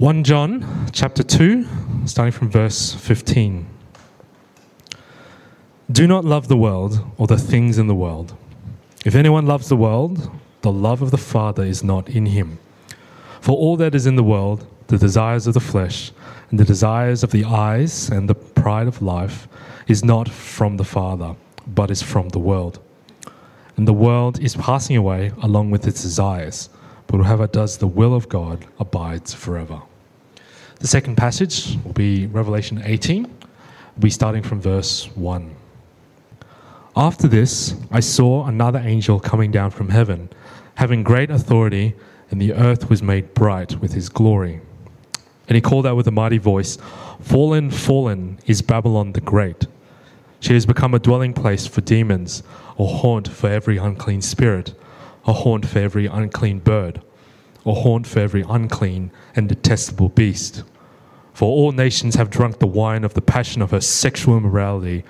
1 John chapter 2, starting from verse 15. Do not love the world or the things in the world. If anyone loves the world, the love of the Father is not in him. For all that is in the world, the desires of the flesh and the desires of the eyes and the pride of life, is not from the Father, but is from the world. And the world is passing away along with its desires, but whoever does the will of God abides forever. The second passage will be Revelation 18. We'll be starting from verse 1. After this, I saw another angel coming down from heaven, having great authority, and the earth was made bright with his glory. And he called out with a mighty voice, "Fallen, fallen is Babylon the Great. She has become a dwelling place for demons, a haunt for every unclean spirit, a haunt for every unclean bird, a haunt for every unclean and detestable beast. For all nations have drunk the wine of the passion of her sexual immorality,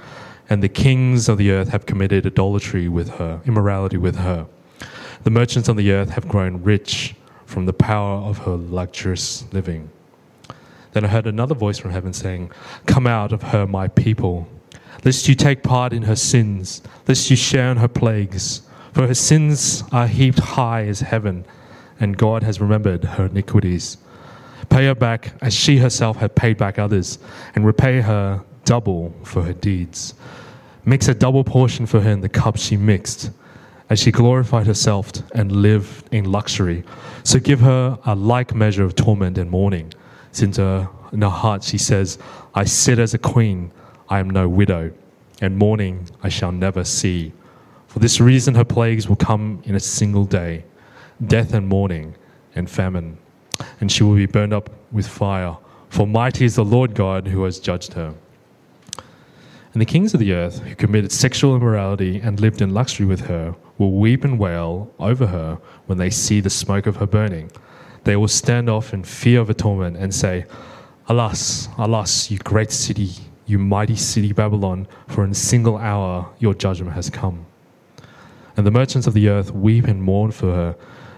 and the kings of the earth have committed idolatry with her, immorality with her. The merchants on the earth have grown rich from the power of her luxurious living." Then I heard another voice from heaven saying, "Come out of her, my people, lest you take part in her sins, lest you share in her plagues. For her sins are heaped high as heaven, and God has remembered her iniquities. Pay her back as she herself had paid back others, and repay her double for her deeds. Mix a double portion for her in the cup she mixed, as she glorified herself and lived in luxury. So give her a like measure of torment and mourning, since in her heart she says, 'I sit as a queen, I am no widow, and mourning I shall never see.' For this reason her plagues will come in a single day, death and mourning and famine, and she will be burned up with fire, for mighty is the Lord God who has judged her. And the kings of the earth, who committed sexual immorality and lived in luxury with her, will weep and wail over her when they see the smoke of her burning. They will stand off in fear of her torment and say, 'Alas, alas, you great city, you mighty city Babylon, for in a single hour your judgment has come.' And the merchants of the earth weep and mourn for her,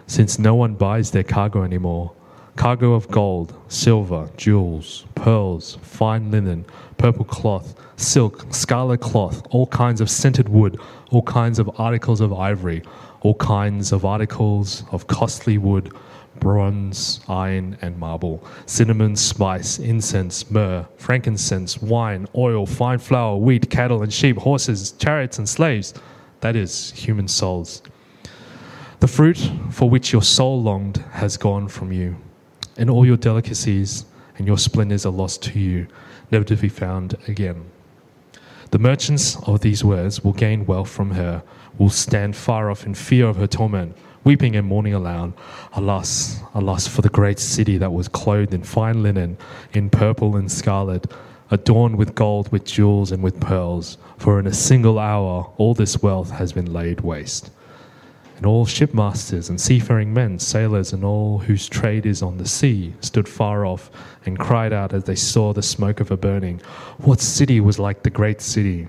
since no one buys their cargo anymore, cargo of gold, silver, jewels, pearls, fine linen, purple cloth, silk, scarlet cloth, all kinds of scented wood, all kinds of articles of ivory, all kinds of articles of costly wood, bronze, iron, and marble, cinnamon, spice, incense, myrrh, frankincense, wine, oil, fine flour, wheat, cattle and sheep, horses, chariots and slaves, that is, human souls. The fruit for which your soul longed has gone from you, and all your delicacies and your splendors are lost to you, never to be found again. The merchants of these wares will gain wealth from her, will stand far off in fear of her torment, weeping and mourning aloud, 'Alas, alas, for the great city that was clothed in fine linen, in purple and scarlet, adorned with gold, with jewels and with pearls, for in a single hour all this wealth has been laid waste.' And all shipmasters and seafaring men, sailors and all whose trade is on the sea, stood far off and cried out as they saw the smoke of her burning, 'What city was like the great city?'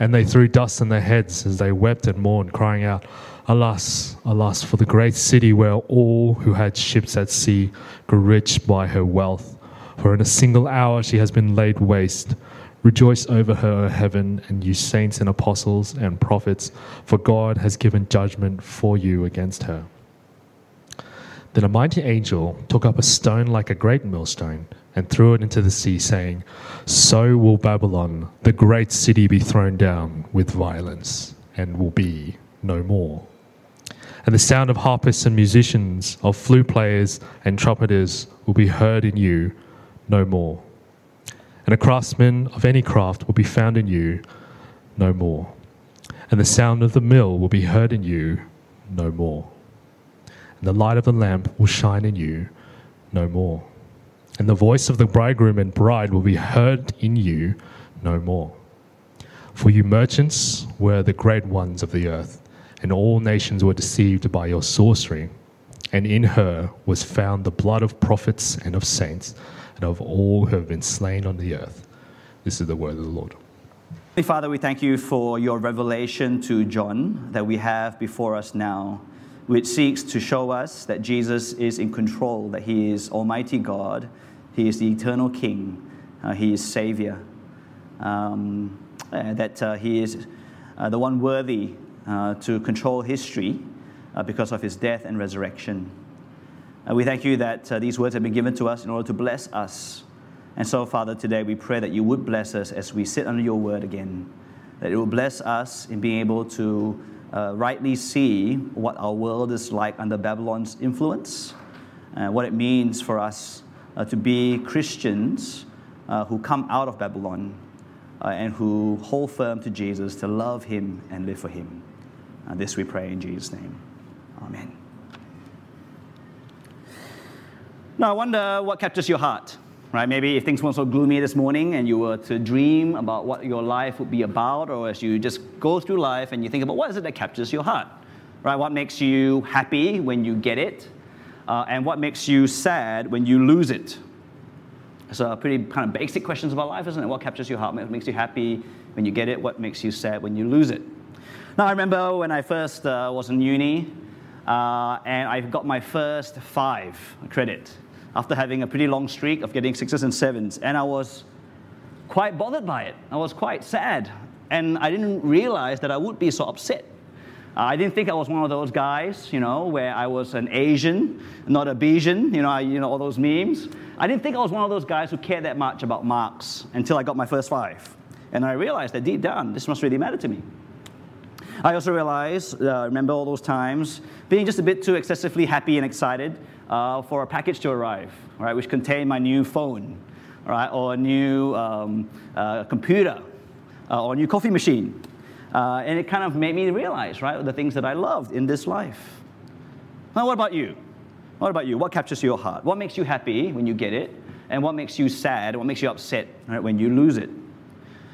And they threw dust on their heads as they wept and mourned, crying out, 'Alas, alas, for the great city where all who had ships at sea grew rich by her wealth. For in a single hour she has been laid waste. Rejoice over her, O heaven, and you saints and apostles and prophets, for God has given judgment for you against her.' Then a mighty angel took up a stone like a great millstone and threw it into the sea, saying, 'So will Babylon, the great city, be thrown down with violence, and will be no more.' And the sound of harpists and musicians, of flute players and trumpeters, will be heard in you no more. And a craftsman of any craft will be found in you no more. And the sound of the mill will be heard in you no more. And the light of the lamp will shine in you no more. And the voice of the bridegroom and bride will be heard in you no more. For you merchants were the great ones of the earth, and all nations were deceived by your sorcery. And in her was found the blood of prophets and of saints, and of all who have been slain on the earth." This is the word of the Lord. Father, we thank you for your revelation to John that we have before us now. which seeks to show us that Jesus is in control, that he is Almighty God, he is the eternal King, he is Savior, that he is the one worthy to control history because of his death and resurrection. We thank you that these words have been given to us in order to bless us. And so, Father, today we pray that you would bless us as we sit under your word again, that it will bless us in being able to rightly see what our world is like under Babylon's influence, what it means for us to be Christians who come out of Babylon and who hold firm to Jesus, to love him and live for him. This we pray in Jesus' name. Amen. Now, I wonder what captures your heart, right? Maybe if things weren't so gloomy this morning and you were to dream about what your life would be about, or as you just go through life and you think about what is it that captures your heart, right? What makes you happy when you get it, and what makes you sad when you lose it? So pretty kind of basic questions about life, isn't it? What captures your heart? What makes you happy when you get it? What makes you sad when you lose it? Now, I remember when I first was in uni, and I got my first 5 credit, after having a pretty long streak of getting 6s and 7s. And I was quite bothered by it. I was quite sad. And I didn't realize that I would be so upset. I didn't think I was one of those guys, you know, where I was an Asian, not a Bayesian, you know, all those memes. I didn't think I was one of those guys who cared that much about marks until I got my first 5. And I realized that deep down, this must really matter to me. I also realized, remember all those times, being just a bit too excessively happy and excited for a package to arrive, right, which contained my new phone, right, or a new computer, or a new coffee machine. And it kind of made me realize, right, the things that I loved in this life. Now, what about you? What about you? What captures your heart? What makes you happy when you get it? And what makes you sad? What makes you upset, right, when you lose it?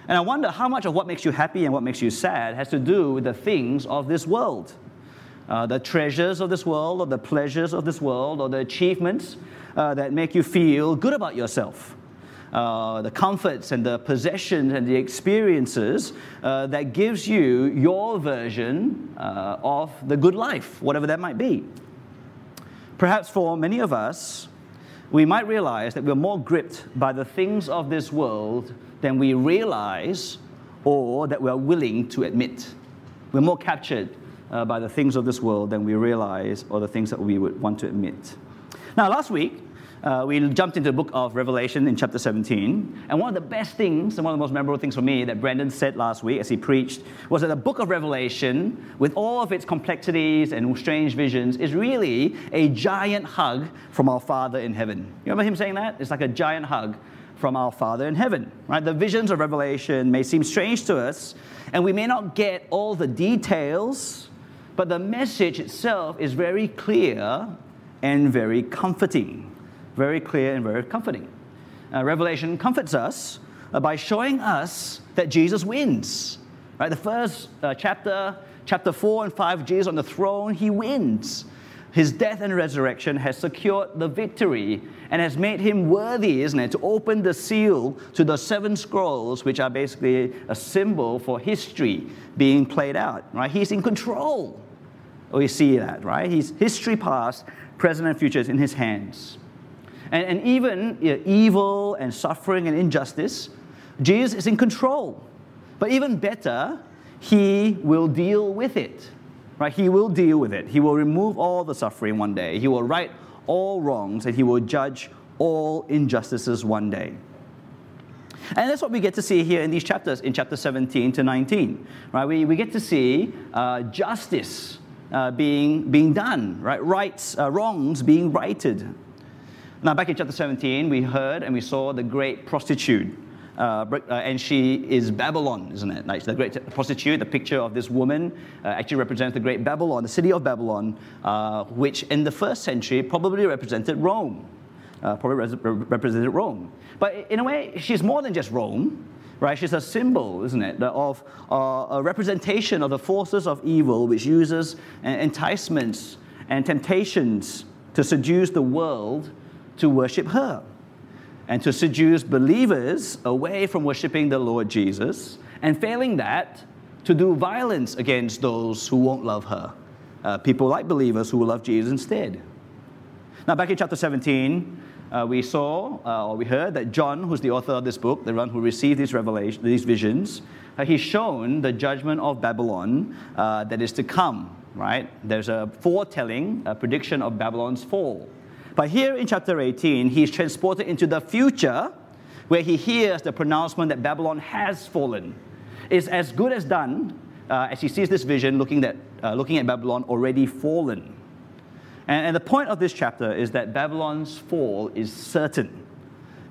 And I wonder how much of what makes you happy and what makes you sad has to do with the things of this world, the treasures of this world, or the pleasures of this world, or the achievements that make you feel good about yourself, the comforts and the possessions and the experiences that gives you your version of the good life, whatever that might be. Perhaps for many of us, we might realize that we're more gripped by the things of this world than we realize or that we're willing to admit. We're more captured by the things of this world than we realize or the things that we would want to admit. Now, last week, we jumped into the book of Revelation in chapter 17. And one of the best things, and one of the most memorable things for me that Brandon said last week as he preached, was that the book of Revelation, with all of its complexities and strange visions, is really a giant hug from our Father in heaven. You remember him saying that? It's like a giant hug from our Father in heaven, right? The visions of Revelation may seem strange to us, and we may not get all the details, but the message itself is very clear and very comforting. Very clear and very comforting. Revelation comforts us by showing us that Jesus wins. Right? The first chapter 4 and 5, Jesus on the throne, he wins. His death and resurrection has secured the victory and has made him worthy, isn't it, to open the seal to the 7 scrolls, which are basically a symbol for history being played out. Right? He's in control. We see that, right? His history past, present, and future is in his hands. And even evil and suffering and injustice, Jesus is in control. But even better, he will deal with it. Right? He will deal with it. He will remove all the suffering one day. He will right all wrongs, and he will judge all injustices one day. And that's what we get to see here in these chapters, in chapter 17 to 19. Right? We get to see justice being done, right? Rights, wrongs being righted. Now, back in chapter 17, we heard and we saw the great prostitute, and she is Babylon, isn't it? Like the great prostitute, the picture of this woman, actually represents the great Babylon, the city of Babylon, which in the first century probably represented Rome. Probably represented Rome. But in a way, she's more than just Rome, right? She's a symbol, isn't it, of a representation of the forces of evil, which uses enticements and temptations to seduce the world to worship her, and to seduce believers away from worshiping the Lord Jesus, and failing that, to do violence against those who won't love her, people like believers who will love Jesus instead. Now, back in chapter 17, we saw or we heard that John, who's the author of this book, the one who received these revelations, these visions, he's shown the judgment of Babylon that is to come. Right? There's a foretelling, a prediction of Babylon's fall. But here in chapter 18, he's transported into the future, where he hears the pronouncement that Babylon has fallen. It's as good as done as he sees this vision looking at Babylon already fallen. And the point of this chapter is that Babylon's fall is certain,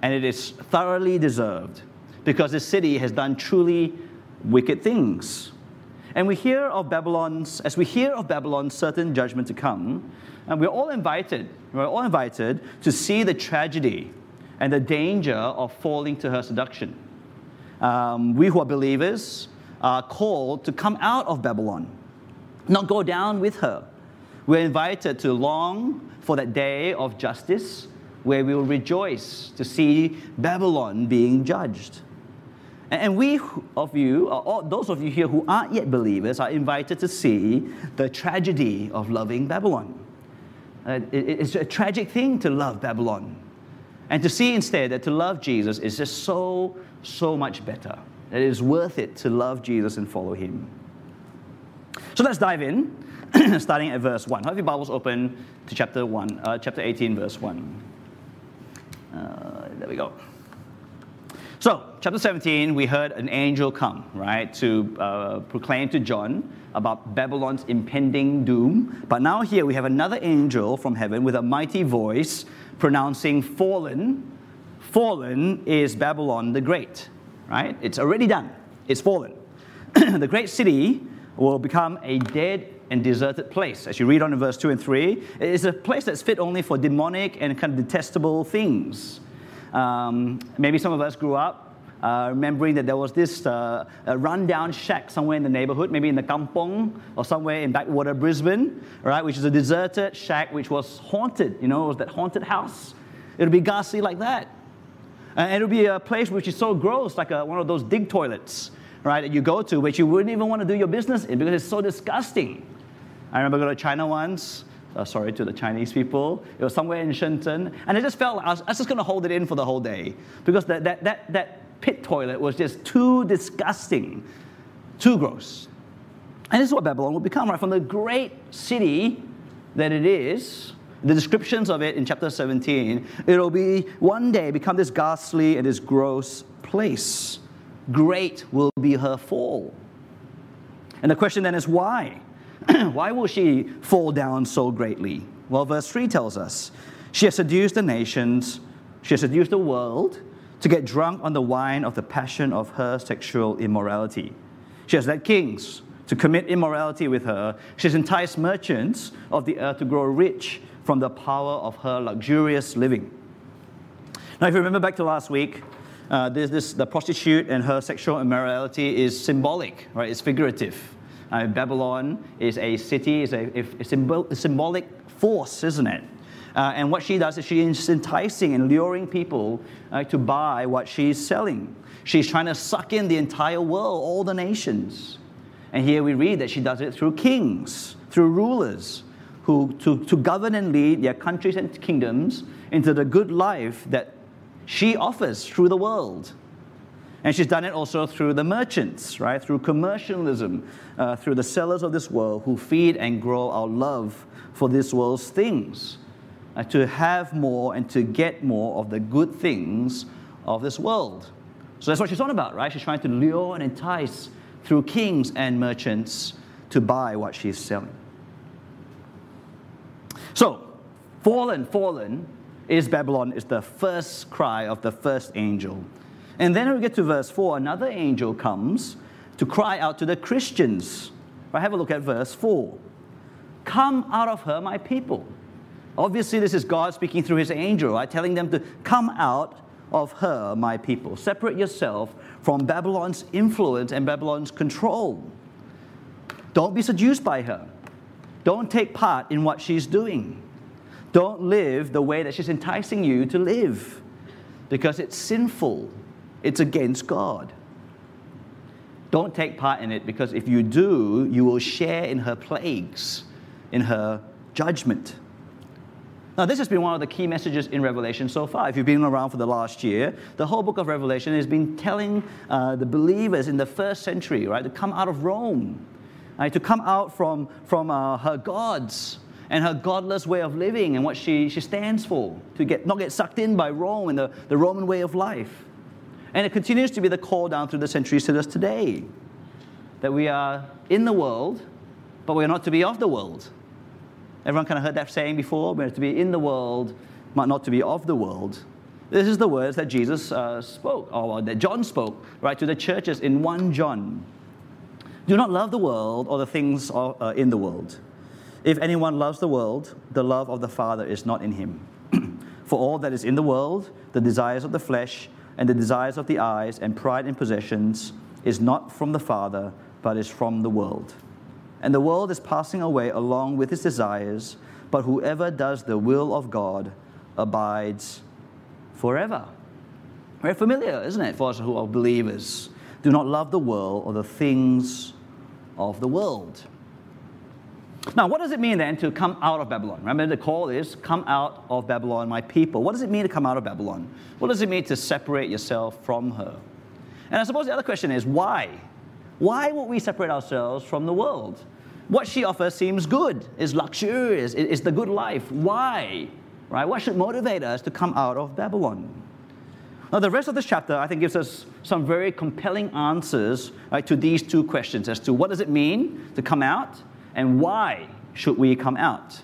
and it is thoroughly deserved, because this city has done truly wicked things. And as we hear of Babylon's certain judgment to come, and we're all invited to see the tragedy and the danger of falling to her seduction. We who are believers are called to come out of Babylon, not go down with her. We're invited to long for that day of justice where we will rejoice to see Babylon being judged. And we of you, or those of you here who aren't yet believers, are invited to see the tragedy of loving Babylon. It's a tragic thing to love Babylon. And to see instead that to love Jesus is just so, so much better. That it is worth it to love Jesus and follow him. So let's dive in, starting at verse 1. Have your Bibles open to chapter 18, verse 1. There we go. So, chapter 17, we heard an angel come, right, to proclaim to John about Babylon's impending doom. But now here we have another angel from heaven with a mighty voice pronouncing, "Fallen, fallen is Babylon the Great," right? It's already done. It's fallen. The great city will become a dead and deserted place. As you read on in verse 2 and 3, it's a place that's fit only for demonic and kind of detestable things. Maybe some of us grew up remembering that there was this rundown shack somewhere in the neighborhood, maybe in the kampong or somewhere in backwater Brisbane, right? Which is a deserted shack which was haunted. You know, it was that haunted house. It would be ghastly like that. And it would be a place which is so gross, like one of those dig toilets, right, that you go to, which you wouldn't even want to do your business in because it's so disgusting. I remember going to China once. Sorry to the Chinese people. It was somewhere in Shenzhen. And I just felt like I was just going to hold it in for the whole day because that pit toilet was just too disgusting, too gross. And this is what Babylon will become, right? From the great city that it is, the descriptions of it in chapter 17, it'll be one day become this ghastly and this gross place. Great will be her fall. And the question then is why? Why will she fall down so greatly? Well, verse 3 tells us, she has seduced the nations, she has seduced the world to get drunk on the wine of the passion of her sexual immorality. She has led kings to commit immorality with her. She has enticed merchants of the earth to grow rich from the power of her luxurious living. Now, if you remember back to last week, the prostitute and her sexual immorality is symbolic, right? It's figurative. Babylon is a city, is a symbolic force, isn't it? And what she does is she is enticing and luring people to buy what she's selling. She's trying to suck in the entire world, all the nations. And here we read that she does it through kings, through rulers, who to govern and lead their countries and kingdoms into the good life that she offers through the world. And she's done it also through the merchants, right? Through commercialism, through the sellers of this world who feed and grow our love for this world's things, to have more and to get more of the good things of this world. So that's what she's on about, right? She's trying to lure and entice through kings and merchants to buy what she's selling. So, fallen, fallen is Babylon, is the first cry of the first angel. And then we get to verse 4, another angel comes to cry out to the Christians. Right, have a look at verse 4. "Come out of her, my people." Obviously, this is God speaking through his angel, right, telling them to come out of her, my people. Separate yourself from Babylon's influence and Babylon's control. Don't be seduced by her. Don't take part in what she's doing. Don't live the way that she's enticing you to live, because it's sinful. It's against God. Don't take part in it, because if you do, you will share in her plagues. in her judgment. Now, this has been one of the key messages in Revelation so far. If you've been around for the last year, the whole book of Revelation has been telling the believers in the first century, right, to come out of Rome, right, to come out from her gods and her godless way of living and what she stands for, to not get sucked in by Rome and the Roman way of life. And it continues to be the call down through the centuries to us today, that we are in the world, but we are not to be of the world. Everyone kind of heard that saying before? We're to be in the world, but not to be of the world. This is the words that Jesus spoke, or that John spoke, right, to the churches in 1 John. Do not love the world or the things in the world. If anyone loves the world, the love of the Father is not in him. For all that is in the world, the desires of the flesh and the desires of the eyes and pride in possessions is not from the Father, but is from the world. And the world is passing away along with its desires, but whoever does the will of God abides forever. Very familiar, isn't it, for us who are believers? Do not love the world or the things of the world. Now, what does it mean then to come out of Babylon? Remember, the call is, come out of Babylon, my people. What does it mean to come out of Babylon? What does it mean to separate yourself from her? And I suppose the other question is, why? Why would we separate ourselves from the world? What she offers seems good, is luxurious, is the good life. Why? Right? What should motivate us to come out of Babylon? Now, the rest of this chapter, I think, gives us some very compelling answers, right, to these two questions as to what does it mean to come out and why should we come out?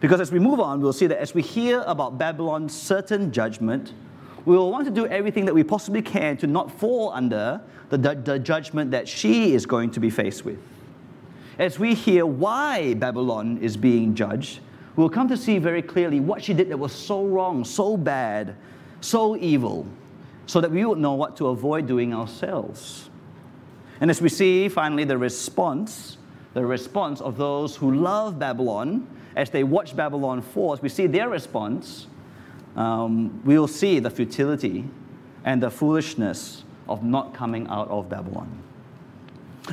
Because as we move on, we'll see that as we hear about Babylon's certain judgment, we will want to do everything that we possibly can to not fall under the judgment that she is going to be faced with. As we hear why Babylon is being judged, we'll come to see very clearly what she did that was so wrong, so bad, so evil, so that we would know what to avoid doing ourselves. And as we see, finally, the response of those who love Babylon, as they watch Babylon fall, as we see their response, we will see the futility and the foolishness of not coming out of Babylon.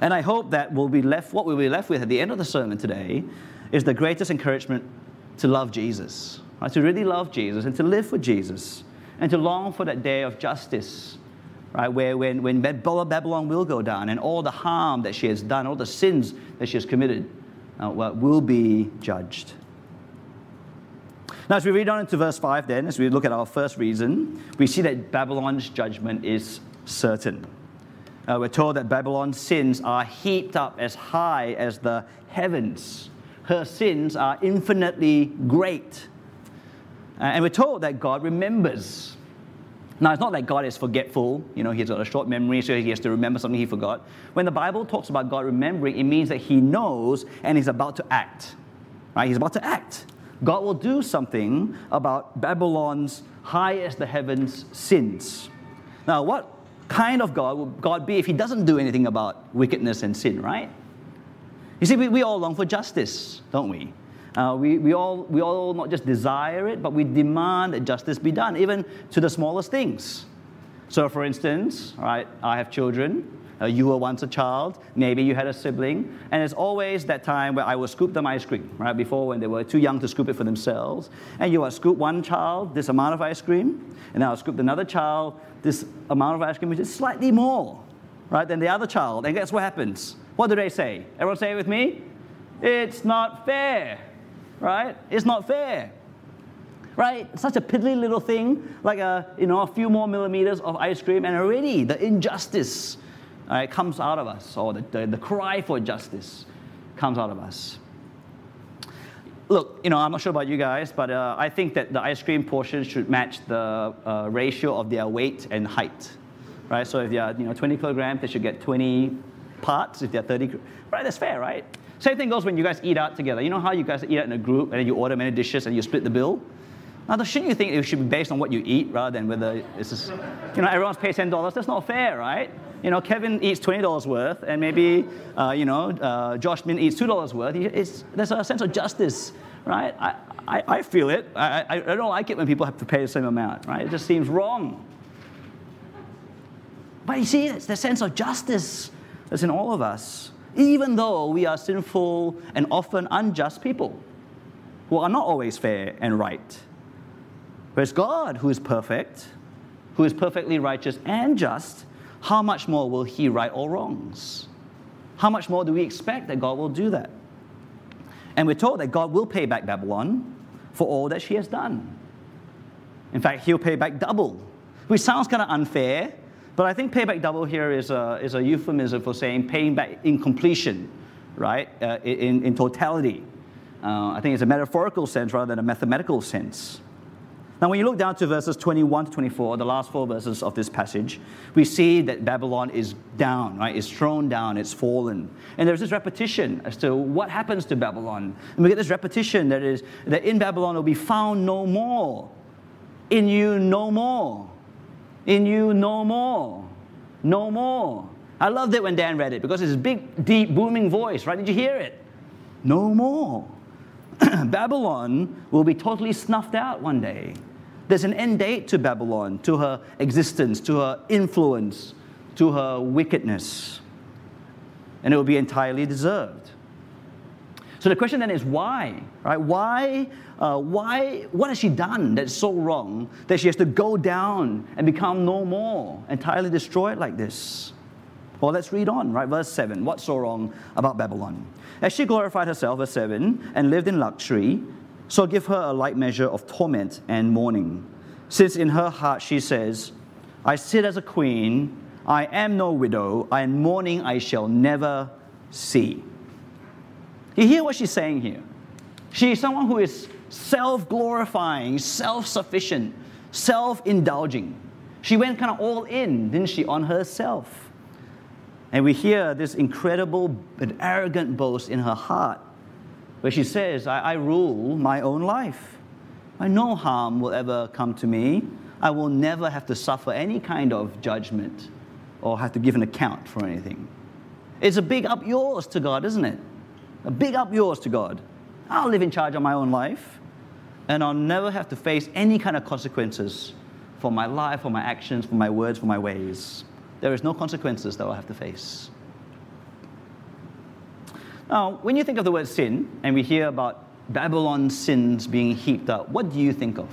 And I hope that what we'll be left with at the end of the sermon today is the greatest encouragement to love Jesus, right? To really love Jesus and to live for Jesus and to long for that day of justice, right? Where when Babylon will go down and all the harm that she has done, all the sins that she has committed will be judged. Now, as we read on into verse 5 then, as we look at our first reason, we see that Babylon's judgment is certain. We're told that Babylon's sins are heaped up as high as the heavens. Her sins are infinitely great. And we're told that God remembers. Now, it's not like God is forgetful. You know, he's got a short memory, so he has to remember something he forgot. When the Bible talks about God remembering, it means that he knows and he's about to act. Right? He's about to act. God will do something about Babylon's high as the heavens sins. Now, what kind of God would God be if he doesn't do anything about wickedness and sin, right? You see, we all long for justice, don't we? We all not just desire it, but we demand that justice be done, even to the smallest things. So, for instance, right, I have children. You were once a child, maybe you had a sibling, and it's always that time where I will scoop them ice cream, right, before when they were too young to scoop it for themselves, and you will scoop one child this amount of ice cream, and I'll scoop another child this amount of ice cream, which is slightly more, right, than the other child, and guess what happens? What do they say? Everyone say it with me? It's not fair, right? It's not fair. Right? Such a piddly little thing, like a few more millimeters of ice cream, and already the injustice comes out of us, or the cry for justice comes out of us. Look, I'm not sure about you guys, but I think that the ice cream portion should match the ratio of their weight and height, right? So if they're 20 kilograms, they should get 20 parts. If they're 30, right? That's fair, right? Same thing goes when you guys eat out together. You know how you guys eat out in a group, and then you order many dishes, and you split the bill? Now, shouldn't you think it should be based on what you eat rather than whether it's just, everyone's paid $10. That's not fair, right? Kevin eats $20 worth, and maybe, Josh Min eats $2 worth. There's a sense of justice, right? I feel it. I don't like it when people have to pay the same amount, right? It just seems wrong. But you see, it's the sense of justice that's in all of us. even though we are sinful and often unjust people who are not always fair and right. Whereas God, who is perfect, who is perfectly righteous and just, how much more will he right all wrongs? How much more do we expect that God will do that? And we're told that God will pay back Babylon for all that she has done. In fact, he'll pay back double, which sounds kind of unfair, but I think payback double here is a euphemism for saying paying back in completion, right? In totality. I think it's a metaphorical sense rather than a mathematical sense. Now, when you look down to verses 21 to 24, the last four verses of this passage, we see that Babylon is down, right? It's thrown down, it's fallen. And there's this repetition as to what happens to Babylon. And we get this repetition that in Babylon will be found no more. In you no more. In you no more. No more. I loved it when Dan read it because it's a big, deep, booming voice, right? Did you hear it? No more. Babylon will be totally snuffed out one day. There's an end date to Babylon, to her existence, to her influence, to her wickedness. And it will be entirely deserved. So the question then is why, right? Why? What has she done that's so wrong that she has to go down and become no more, entirely destroyed like this? Well, let's read on, right? Verse 7, what's so wrong about Babylon? As she glorified herself, verse 7, and lived in luxury, so give her a light measure of torment and mourning. Since in her heart she says, I sit as a queen, I am no widow, I am mourning I shall never see. You hear what she's saying here? She is someone who is self-glorifying, self-sufficient, self-indulging. She went kind of all in, didn't she, on herself? And we hear this incredible but arrogant boast in her heart where she says, I rule my own life. No harm will ever come to me. I will never have to suffer any kind of judgment or have to give an account for anything. It's a big up yours to God, isn't it? A big up yours to God. I'll live in charge of my own life and I'll never have to face any kind of consequences for my life, for my actions, for my words, for my ways. There is no consequences that I'll have to face. Now, when you think of the word sin, and we hear about Babylon's sins being heaped up, what do you think of?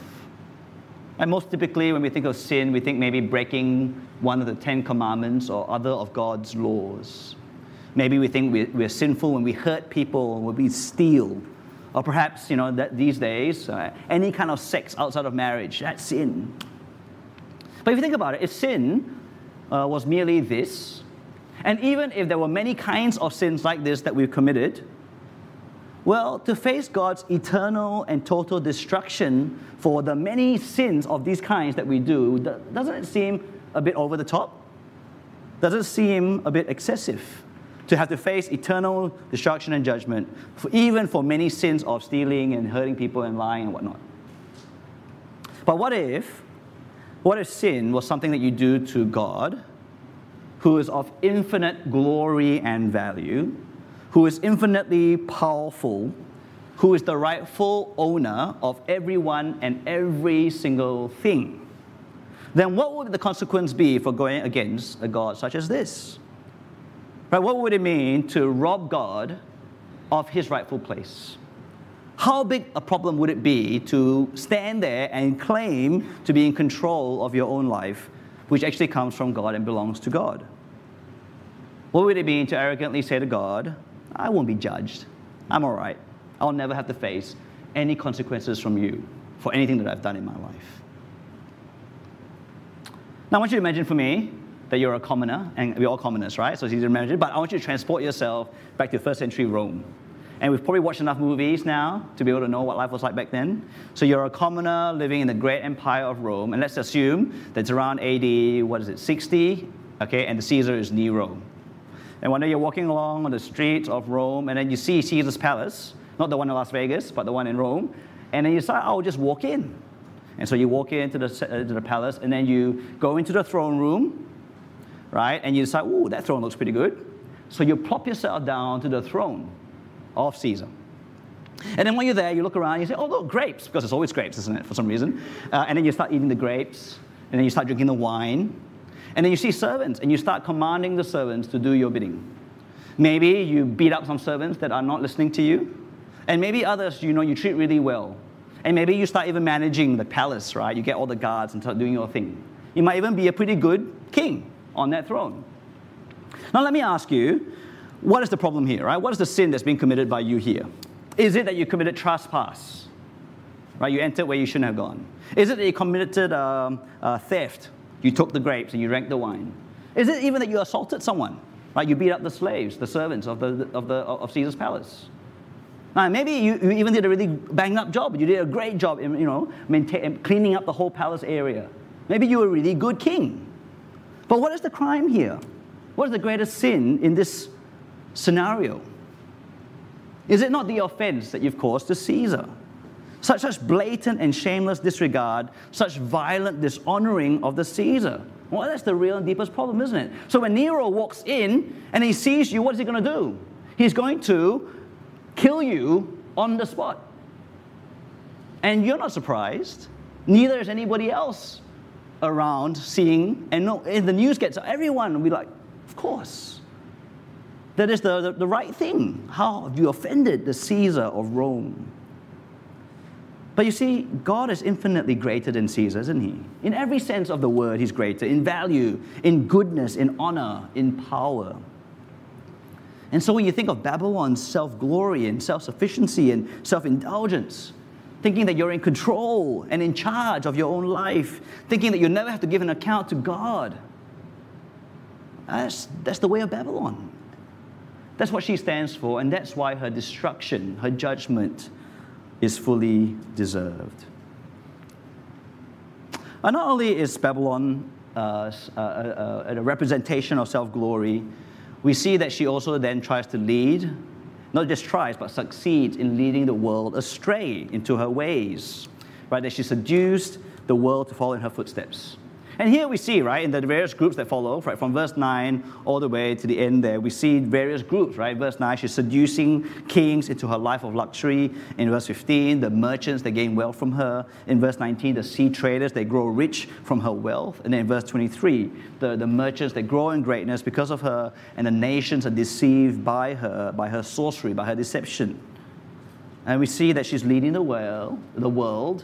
And most typically, when we think of sin, we think maybe breaking one of the 10 Commandments or other of God's laws. Maybe we think we're sinful when we hurt people, when we steal. Or perhaps, you know, that these days, any kind of sex outside of marriage, that's sin. But if you think about it, if sin was merely this. And even if there were many kinds of sins like this that we've committed, well, to face God's eternal and total destruction for the many sins of these kinds that we do, doesn't it seem a bit over the top? Doesn't it seem a bit excessive to have to face eternal destruction and judgment, even for many sins of stealing and hurting people and lying and whatnot? But what if sin was something that you do to God, who is of infinite glory and value, who is infinitely powerful, who is the rightful owner of everyone and every single thing? Then what would the consequence be for going against a God such as this? Right? What would it mean to rob God of his rightful place? How big a problem would it be to stand there and claim to be in control of your own life, which actually comes from God and belongs to God? What would it mean to arrogantly say to God, I won't be judged. I'm all right. I'll never have to face any consequences from you for anything that I've done in my life. Now, I want you to imagine for me that you're a commoner, and we're all commoners, right? So it's easy to imagine, but I want you to transport yourself back to first century Rome. And we've probably watched enough movies now to be able to know what life was like back then. So you're a commoner living in the great empire of Rome. And let's assume that it's around AD, 60? Okay, and the Caesar is Nero. And one day you're walking along on the streets of Rome, and then you see Caesar's palace. Not the one in Las Vegas, but the one in Rome. And then you decide, I'll just walk in. And so you walk into the palace, and then you go into the throne room, right? And you decide, ooh, that throne looks pretty good. So you plop yourself down to the throne of Caesar. And then when you're there, you look around and you say, oh, look, grapes, because it's always grapes, isn't it, for some reason. And then you start eating the grapes, and then you start drinking the wine. And then you see servants, and you start commanding the servants to do your bidding. Maybe you beat up some servants that are not listening to you. And maybe others, you know, you treat really well. And maybe you start even managing the palace, right? You get all the guards and start doing your thing. You might even be a pretty good king on that throne. Now let me ask you, what is the problem here, right? What is the sin that's being committed by you here? Is it that you committed trespass? Right, you entered where you shouldn't have gone. Is it that you committed theft? You took the grapes and you drank the wine. Is it even that you assaulted someone? Right, you beat up the slaves, the servants of Caesar's palace. Now, maybe you even did a really bang up job. You did a great job in, you know, cleaning up the whole palace area. Maybe you were a really good king. But what is the crime here? What is the greatest sin in this scenario? Is it not the offense that you've caused to Caesar? Such blatant and shameless disregard, such violent dishonoring of the Caesar. Well, that's the real and deepest problem, isn't it? So when Nero walks in and he sees you, what is he going to do? He's going to kill you on the spot. And you're not surprised. Neither is anybody else around seeing. And no, if the news gets out, everyone will be like, of course. That is the right thing. How have you offended the Caesar of Rome? But you see, God is infinitely greater than Caesar, isn't he? In every sense of the word, he's greater. In value, in goodness, in honor, in power. And so when you think of Babylon's self-glory and self-sufficiency and self-indulgence, thinking that you're in control and in charge of your own life, thinking that you never have to give an account to God, that's the way of Babylon. That's what she stands for, and that's why her destruction, her judgment, is fully deserved. And not only is Babylon a representation of self-glory, we see that she also then tries to lead, not just tries, but succeeds in leading the world astray into her ways, right? That she seduced the world to follow in her footsteps. And here we see, right, in the various groups that follow, right, from verse 9 all the way to the end there, we see various groups, right? Verse 9, she's seducing kings into her life of luxury. In verse 15, the merchants, they gain wealth from her. In verse 19, the sea traders, they grow rich from her wealth. And then in verse 23, the merchants, they grow in greatness because of her, and the nations are deceived by her sorcery, by her deception. And we see that she's leading the world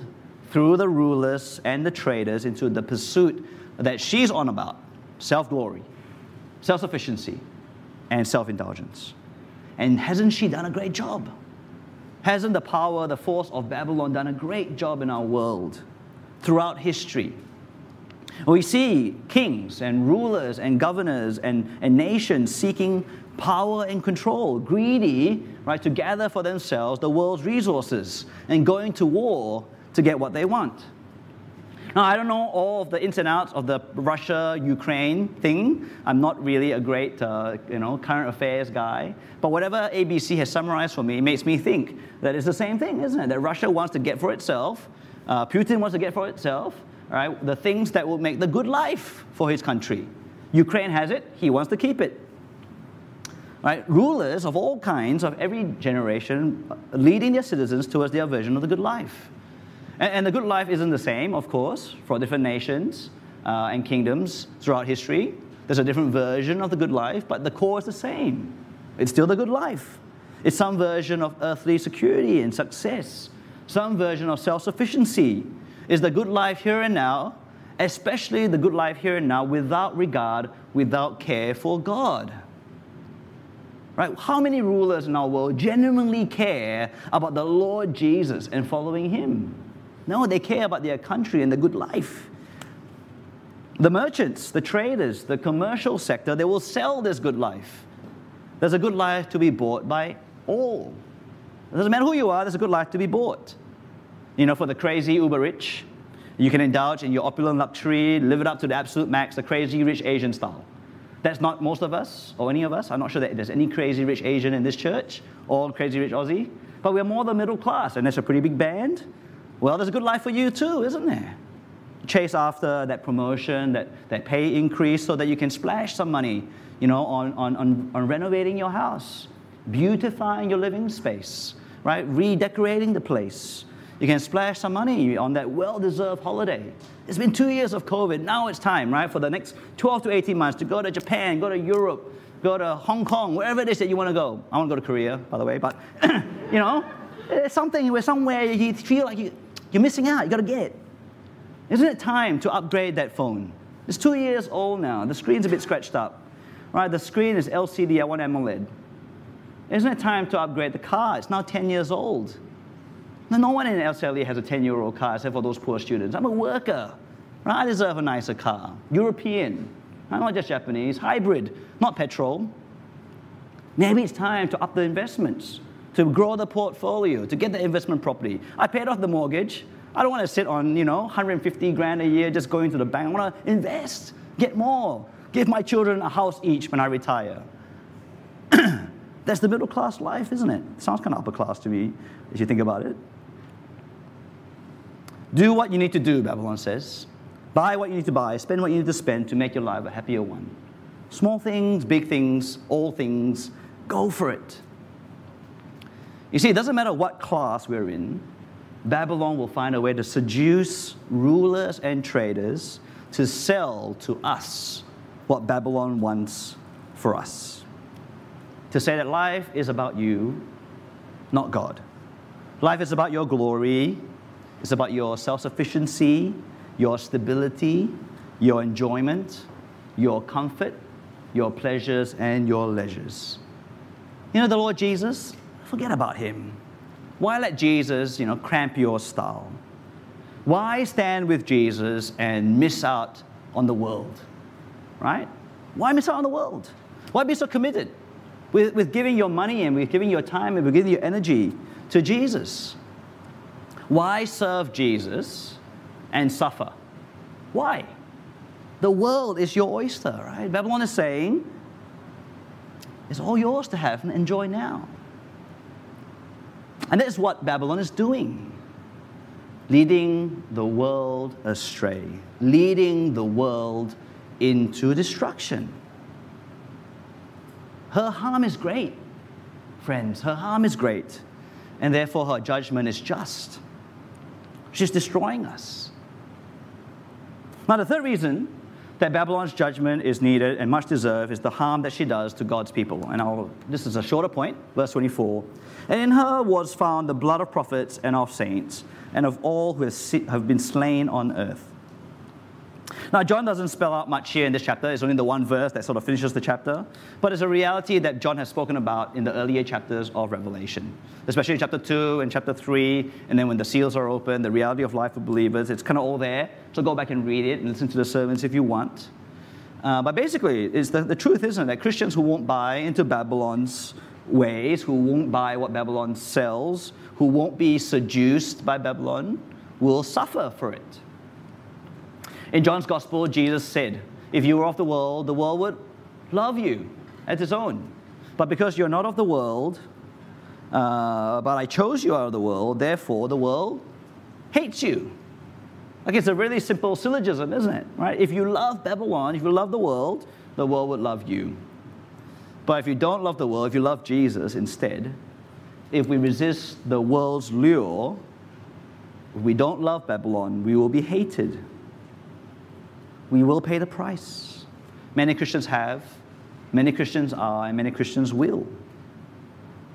through the rulers and the traders into the pursuit that she's on about, self-glory, self-sufficiency, and self-indulgence. And hasn't she done a great job? Hasn't the power, the force of Babylon done a great job in our world throughout history? We see kings and rulers and governors and nations seeking power and control, greedy, right, to gather for themselves the world's resources and going to war to get what they want. Now, I don't know all of the ins and outs of the Russia-Ukraine thing. I'm not really a great, current affairs guy. But whatever ABC has summarized for me, it makes me think that it's the same thing, isn't it? That Russia wants to get for itself. Putin wants to get for itself, right, the things that will make the good life for his country. Ukraine has it. He wants to keep it. Right? Rulers of all kinds, of every generation, leading their citizens towards their version of the good life. And the good life isn't the same, of course, for different nations and kingdoms throughout history. There's a different version of the good life, but the core is the same. It's still the good life. It's some version of earthly security and success, some version of self-sufficiency. It's the good life here and now, especially the good life here and now without regard, without care for God. Right? How many rulers in our world genuinely care about the Lord Jesus and following him? No, they care about their country and the good life. The merchants, the traders, the commercial sector, they will sell this good life. There's a good life to be bought by all. It doesn't matter who you are, there's a good life to be bought. You know, for the crazy uber rich, you can indulge in your opulent luxury, live it up to the absolute max, the crazy rich Asian style. That's not most of us or any of us. I'm not sure that there's any crazy rich Asian in this church or crazy rich Aussie. But we're more the middle class, and that's a pretty big band. Well, there's a good life for you too, isn't there? Chase after that promotion, that pay increase so that you can splash some money, you know, on renovating your house, beautifying your living space, right? Redecorating the place. You can splash some money on that well-deserved holiday. It's been 2 years of COVID. Now it's time, right, for the next 12 to 18 months to go to Japan, go to Europe, go to Hong Kong, wherever it is that you want to go. I want to go to Korea, by the way, but you know, it's something where somewhere you feel like you're missing out. You got to get it. Isn't it time to upgrade that phone? It's 2 years old now. The screen's a bit scratched up, right? The screen is LCD. I want AMOLED. Isn't it time to upgrade the car? It's now 10 years old. Now, no one in LCLE has a 10-year-old car except for those poor students. I'm a worker, right? I deserve a nicer car. European, not just Japanese. Hybrid, not petrol. Maybe it's time to up the investments, to grow the portfolio, to get the investment property. I paid off the mortgage. I don't want to sit on, you know, 150 grand a year just going to the bank. I want to invest, get more, give my children a house each when I retire. That's the middle class life, isn't it? It sounds kind of upper class to me, if you think about it. Do what you need to do, Babylon says. Buy what you need to buy, spend what you need to spend to make your life a happier one. Small things, big things, all things, go for it. You see, it doesn't matter what class we're in, Babylon will find a way to seduce rulers and traders to sell to us what Babylon wants for us. To say that life is about you, not God. Life is about your glory, it's about your self-sufficiency, your stability, your enjoyment, your comfort, your pleasures, and your leisures. You know the Lord Jesus? Forget about him. Why let Jesus, you know, cramp your style? Why stand with Jesus and miss out on the world, right? Why miss out on the world? Why be so committed with giving your money and with giving your time and with giving your energy to Jesus? Why serve Jesus and suffer? Why? The world is your oyster, right? Babylon is saying, it's all yours to have and enjoy now. And that is what Babylon is doing, leading the world astray, leading the world into destruction. Her harm is great, friends. Her harm is great, and therefore her judgment is just. She's destroying us. Now, the third reason that Babylon's judgment is needed and much deserved is the harm that she does to God's people. And this is a shorter point, verse 24. And in her was found the blood of prophets and of saints, and of all who have been slain on earth. Now, John doesn't spell out much here in this chapter. It's only the one verse that sort of finishes the chapter. But it's a reality that John has spoken about in the earlier chapters of Revelation, especially chapter 2 and chapter 3. And then when the seals are opened, the reality of life for believers, it's kind of all there. So go back and read it and listen to the sermons if you want. But basically, it's the truth, isn't it, that Christians who won't buy into Babylon's ways, who won't buy what Babylon sells, who won't be seduced by Babylon, will suffer for it. In John's Gospel, Jesus said, if you were of the world would love you as its own. But because you're not of the world, but I chose you out of the world, therefore the world hates you. Like, it's a really simple syllogism, isn't it? Right? If you love Babylon, if you love the world would love you. But if you don't love the world, if you love Jesus instead, if we resist the world's lure, if we don't love Babylon, we will be hated. We will pay the price. Many Christians have, many Christians are, and many Christians will.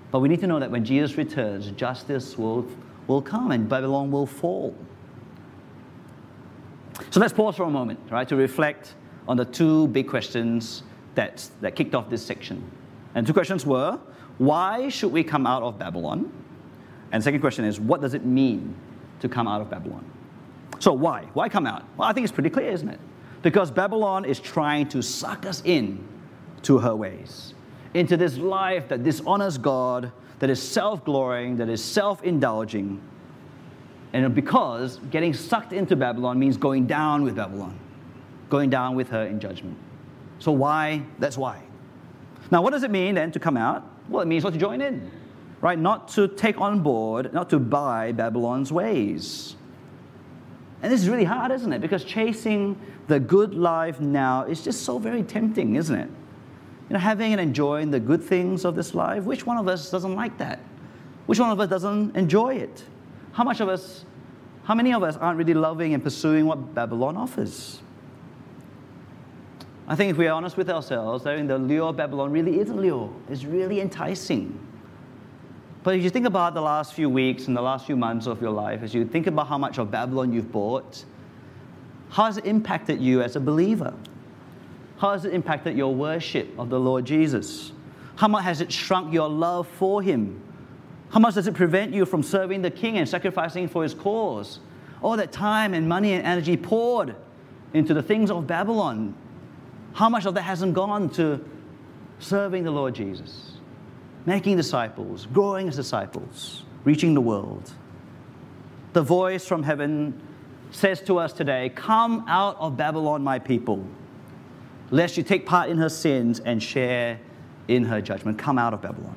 But we need to know that when Jesus returns, justice will come and Babylon will fall. So let's pause for a moment, right, to reflect on the two big questions that kicked off this section. And two questions were, why should we come out of Babylon? And the second question is, what does it mean to come out of Babylon? So why? Why come out? Well, I think it's pretty clear, isn't it? Because Babylon is trying to suck us in to her ways, into this life that dishonors God, that is self-glorying, that is self-indulging. And because getting sucked into Babylon means going down with Babylon, going down with her in judgment. So why? That's why. Now, what does it mean then to come out? Well, it means not to join in, right? Not to take on board, not to buy Babylon's ways. And this is really hard, isn't it? Because chasing the good life now is just so very tempting, isn't it? You know, having and enjoying the good things of this life, which one of us doesn't like that? Which one of us doesn't enjoy it? How many of us aren't really loving and pursuing what Babylon offers? I think if we're honest with ourselves, then the lure of Babylon really is a lure. It's really enticing. But if you think about the last few weeks and the last few months of your life, as you think about how much of Babylon you've bought, how has it impacted you as a believer? How has it impacted your worship of the Lord Jesus? How much has it shrunk your love for Him? How much does it prevent you from serving the King and sacrificing for His cause? All that time and money and energy poured into the things of Babylon, how much of that hasn't gone to serving the Lord Jesus, making disciples, growing as disciples, reaching the world? The voice from heaven says to us today, "Come out of Babylon, my people, lest you take part in her sins and share in her judgment." Come out of Babylon.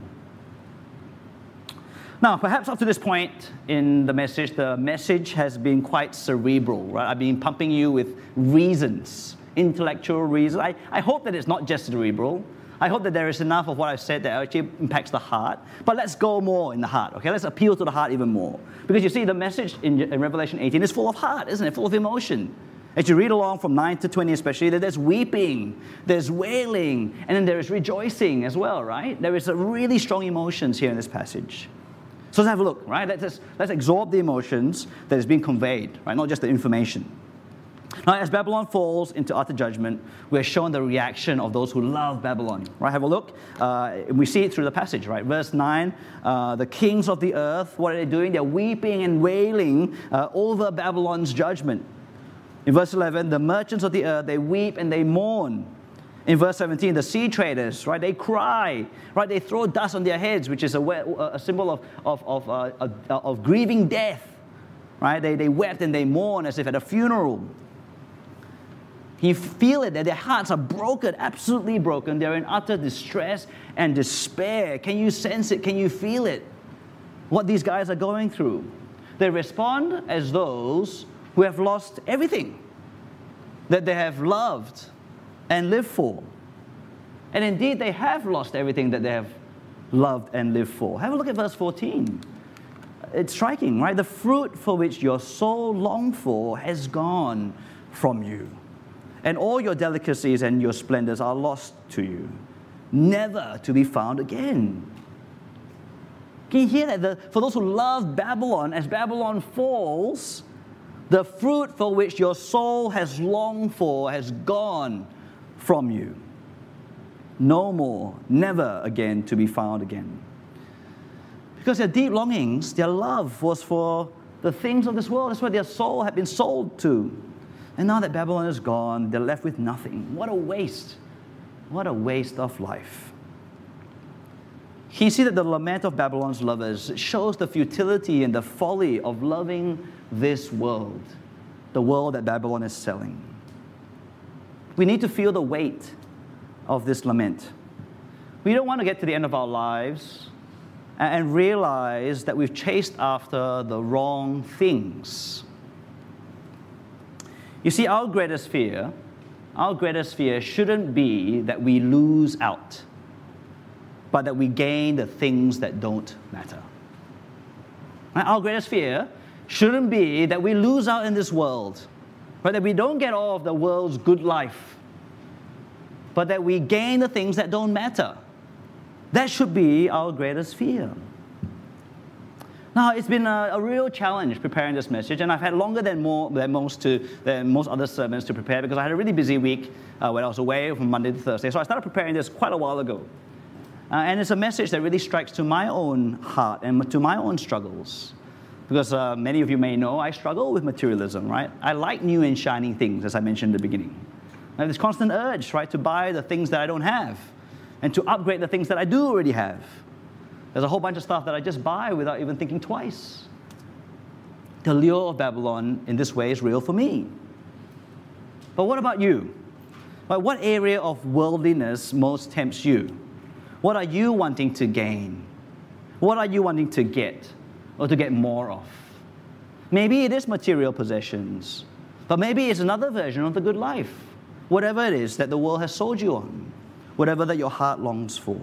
Now, perhaps up to this point in the message has been quite cerebral, right? I've been pumping you with reasons, intellectual reasons. I hope that it's not just cerebral. I hope that there is enough of what I've said that actually impacts the heart. But let's go more in the heart, okay? Let's appeal to the heart even more. Because you see, the message in Revelation 18 is full of heart, isn't it? Full of emotion. As you read along from 9 to 20 especially, there's weeping, there's wailing, and then there is rejoicing as well, right? There is a really strong emotions here in this passage. So let's have a look, right? Let's absorb the emotions that is being conveyed, right? Not just the information. Now, as Babylon falls into utter judgment, we are shown the reaction of those who love Babylon, right? Have a look. We see it through the passage, right? Verse 9, the kings of the earth, what are they doing? They're weeping and wailing over Babylon's judgment. In verse 11, the merchants of the earth, they weep and they mourn. In verse 17, the sea traders, right, they cry, right, they throw dust on their heads, which is a symbol of grieving death, right? They wept and they mourn as if at a funeral. You feel it, that their hearts are broken, absolutely broken. They're in utter distress and despair. Can you sense it? Can you feel it? What these guys are going through. They respond as those who have lost everything that they have loved and lived for. And indeed, they have lost everything that they have loved and lived for. Have a look at verse 14. It's striking, right? The fruit for which your soul longed for has gone from you, and all your delicacies and your splendors are lost to you, never to be found again. Can you hear that? For those who love Babylon, as Babylon falls, the fruit for which your soul has longed for has gone from you. No more, never again to be found again. Because their deep longings, their love was for the things of this world. That's where their soul had been sold to. And now that Babylon is gone, they're left with nothing. What a waste. What a waste of life. Can you see that the lament of Babylon's lovers shows the futility and the folly of loving this world, the world that Babylon is selling? We need to feel the weight of this lament. We don't want to get to the end of our lives and realize that we've chased after the wrong things. You see, our greatest fear shouldn't be that we lose out, but that we gain the things that don't matter. Our greatest fear shouldn't be that we lose out in this world, right, that we don't get all of the world's good life, but that we gain the things that don't matter. That should be our greatest fear. Now, it's been a real challenge preparing this message, and I've had longer than most other sermons to prepare because I had a really busy week when I was away from Monday to Thursday. So I started preparing this quite a while ago. And it's a message that really strikes to my own heart and to my own struggles. Because many of you may know, I struggle with materialism, right? I like new and shiny things, as I mentioned at the beginning. I have this constant urge, right, to buy the things that I don't have and to upgrade the things that I do already have. There's a whole bunch of stuff that I just buy without even thinking twice. The lure of Babylon in this way is real for me. But what about you? Like, what area of worldliness most tempts you? What are you wanting to gain? What are you wanting to get? Or to get more of. Maybe it is material possessions, but maybe it's another version of the good life, whatever it is that the world has sold you on, whatever that your heart longs for.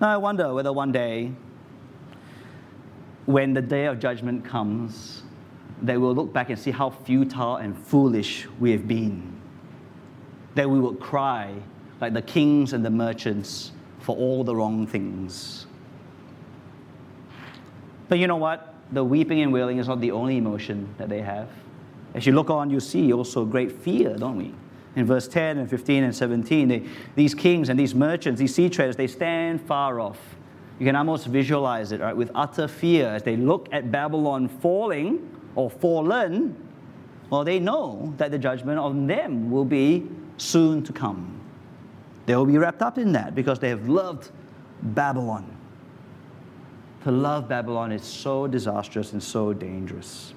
Now I wonder whether one day, when the day of judgment comes, they will look back and see how futile and foolish we have been, that we would cry like the kings and the merchants for all the wrong things. But you know what? The weeping and wailing is not the only emotion that they have. As you look on, you see also great fear, don't we? In verse 10 and 15 and 17, these kings and these merchants, these sea traders, they stand far off. You can almost visualize it, right? With utter fear as they look at Babylon falling or fallen, well, they know that the judgment on them will be soon to come. They will be wrapped up in that because they have loved Babylon. To love Babylon is so disastrous and so dangerous.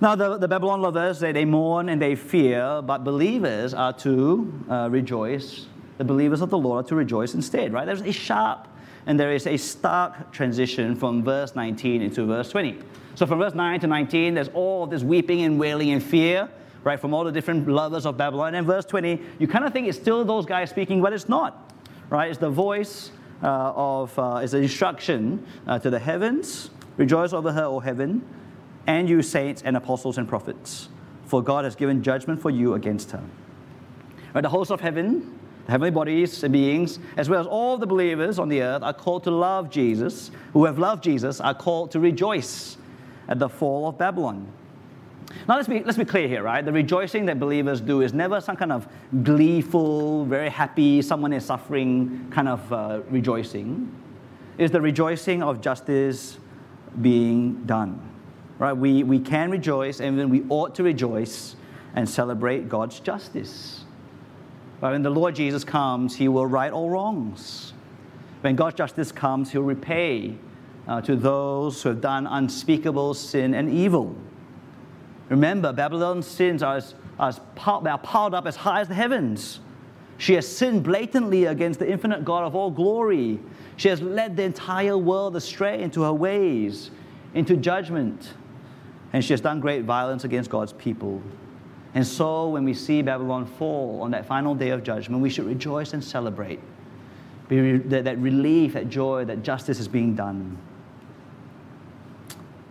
Now, the Babylon lovers, they mourn and they fear, but believers are to rejoice. The believers of the Lord are to rejoice instead, right? There's a sharp and there is a stark transition from verse 19 into verse 20. So from verse 9 to 19, there's all this weeping and wailing and fear, right, from all the different lovers of Babylon. And verse 20, you kind of think it's still those guys speaking, but it's not, right? It's the voice it's an instruction to the heavens. Rejoice over her, O heaven, and you saints and apostles and prophets, for God has given judgment for you against her. Right, the hosts of heaven, the heavenly bodies and beings, as well as all the believers on the earth, are called to love Jesus. Who have loved Jesus are called to rejoice at the fall of Babylon. Now, let's be clear here, right? The rejoicing that believers do is never some kind of gleeful, very happy, someone is suffering kind of rejoicing. It's the rejoicing of justice being done, right? We can rejoice, and then we ought to rejoice and celebrate God's justice. Right? When the Lord Jesus comes, He will right all wrongs. When God's justice comes, He'll repay to those who have done unspeakable sin and evil. Remember, Babylon's sins are piled up as high as the heavens. She has sinned blatantly against the infinite God of all glory. She has led the entire world astray into her ways, into judgment. And she has done great violence against God's people. And so when we see Babylon fall on that final day of judgment, we should rejoice and celebrate. That relief, that joy, that justice is being done.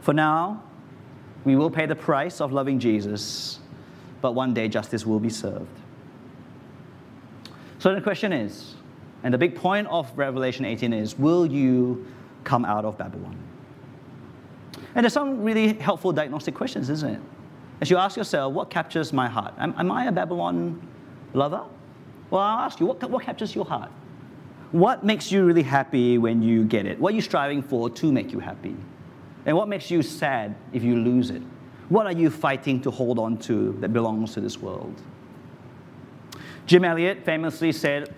For now, we will pay the price of loving Jesus, but one day justice will be served. So the question is, and the big point of Revelation 18 is, will you come out of Babylon? And there's some really helpful diagnostic questions, isn't it? As you ask yourself, what captures my heart? Am I a Babylon lover? Well, I'll ask you, what captures your heart? What makes you really happy when you get it? What are you striving for to make you happy? And what makes you sad if you lose it? What are you fighting to hold on to that belongs to this world? Jim Elliot famously said,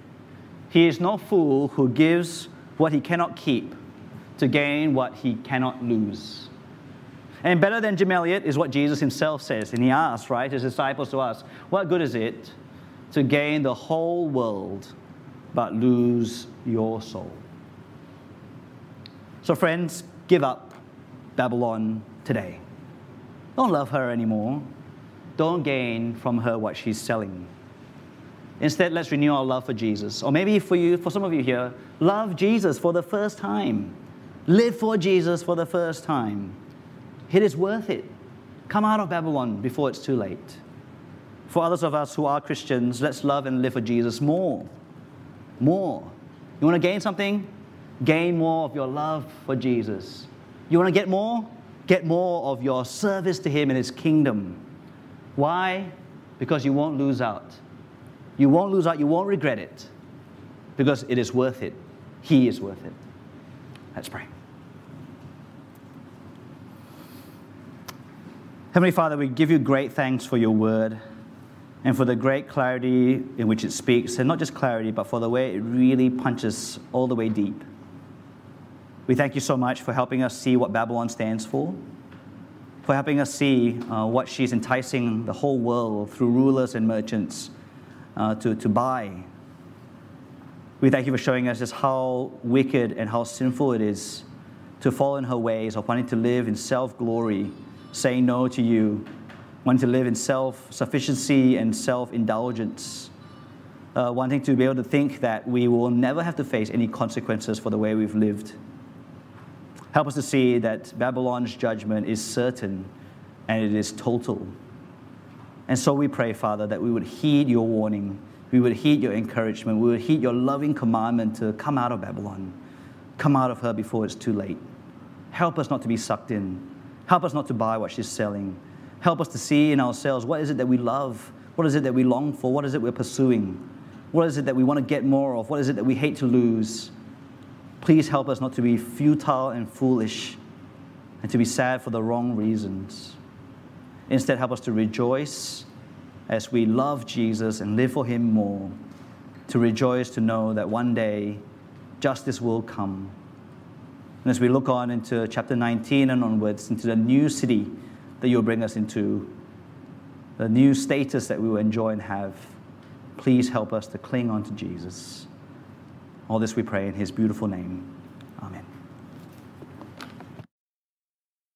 "He is no fool who gives what he cannot keep to gain what he cannot lose." And better than Jim Elliot is what Jesus himself says. And he asks, right, his disciples to ask, what good is it to gain the whole world but lose your soul? So friends, give up Babylon today. Don't love her anymore. Don't gain from her what she's selling. Instead, let's renew our love for Jesus. Or maybe for you, for some of you here, love Jesus for the first time. Live for Jesus for the first time. It is worth it. Come out of Babylon before it's too late. For others of us who are Christians, let's love and live for Jesus more. More. You want to gain something? Gain more of your love for Jesus. You want to get more? Get more of your service to Him and His kingdom. Why? Because you won't lose out. You won't lose out. You won't regret it. Because it is worth it. He is worth it. Let's pray. Heavenly Father, we give you great thanks for your word and for the great clarity in which it speaks. And not just clarity, but for the way it really punches all the way deep. We thank you so much for helping us see what Babylon stands for helping us see what she's enticing the whole world through rulers and merchants to buy. We thank you for showing us just how wicked and how sinful it is to fall in her ways of wanting to live in self-glory, saying no to you, wanting to live in self-sufficiency and self-indulgence. Wanting to be able to think that we will never have to face any consequences for the way we've lived. Help us to see that Babylon's judgment is certain and it is total. And so we pray, Father, that we would heed your warning. We would heed your encouragement. We would heed your loving commandment to come out of Babylon. Come out of her before it's too late. Help us not to be sucked in. Help us not to buy what she's selling. Help us to see in ourselves, what is it that we love? What is it that we long for? What is it we're pursuing? What is it that we want to get more of? What is it that we hate to lose? Please help us not to be futile and foolish and to be sad for the wrong reasons. Instead, help us to rejoice as we love Jesus and live for him more, to rejoice to know that one day justice will come. And as we look on into chapter 19 and onwards, into the new city that you'll bring us into, the new status that we will enjoy and have, please help us to cling on to Jesus. All this we pray in his beautiful name.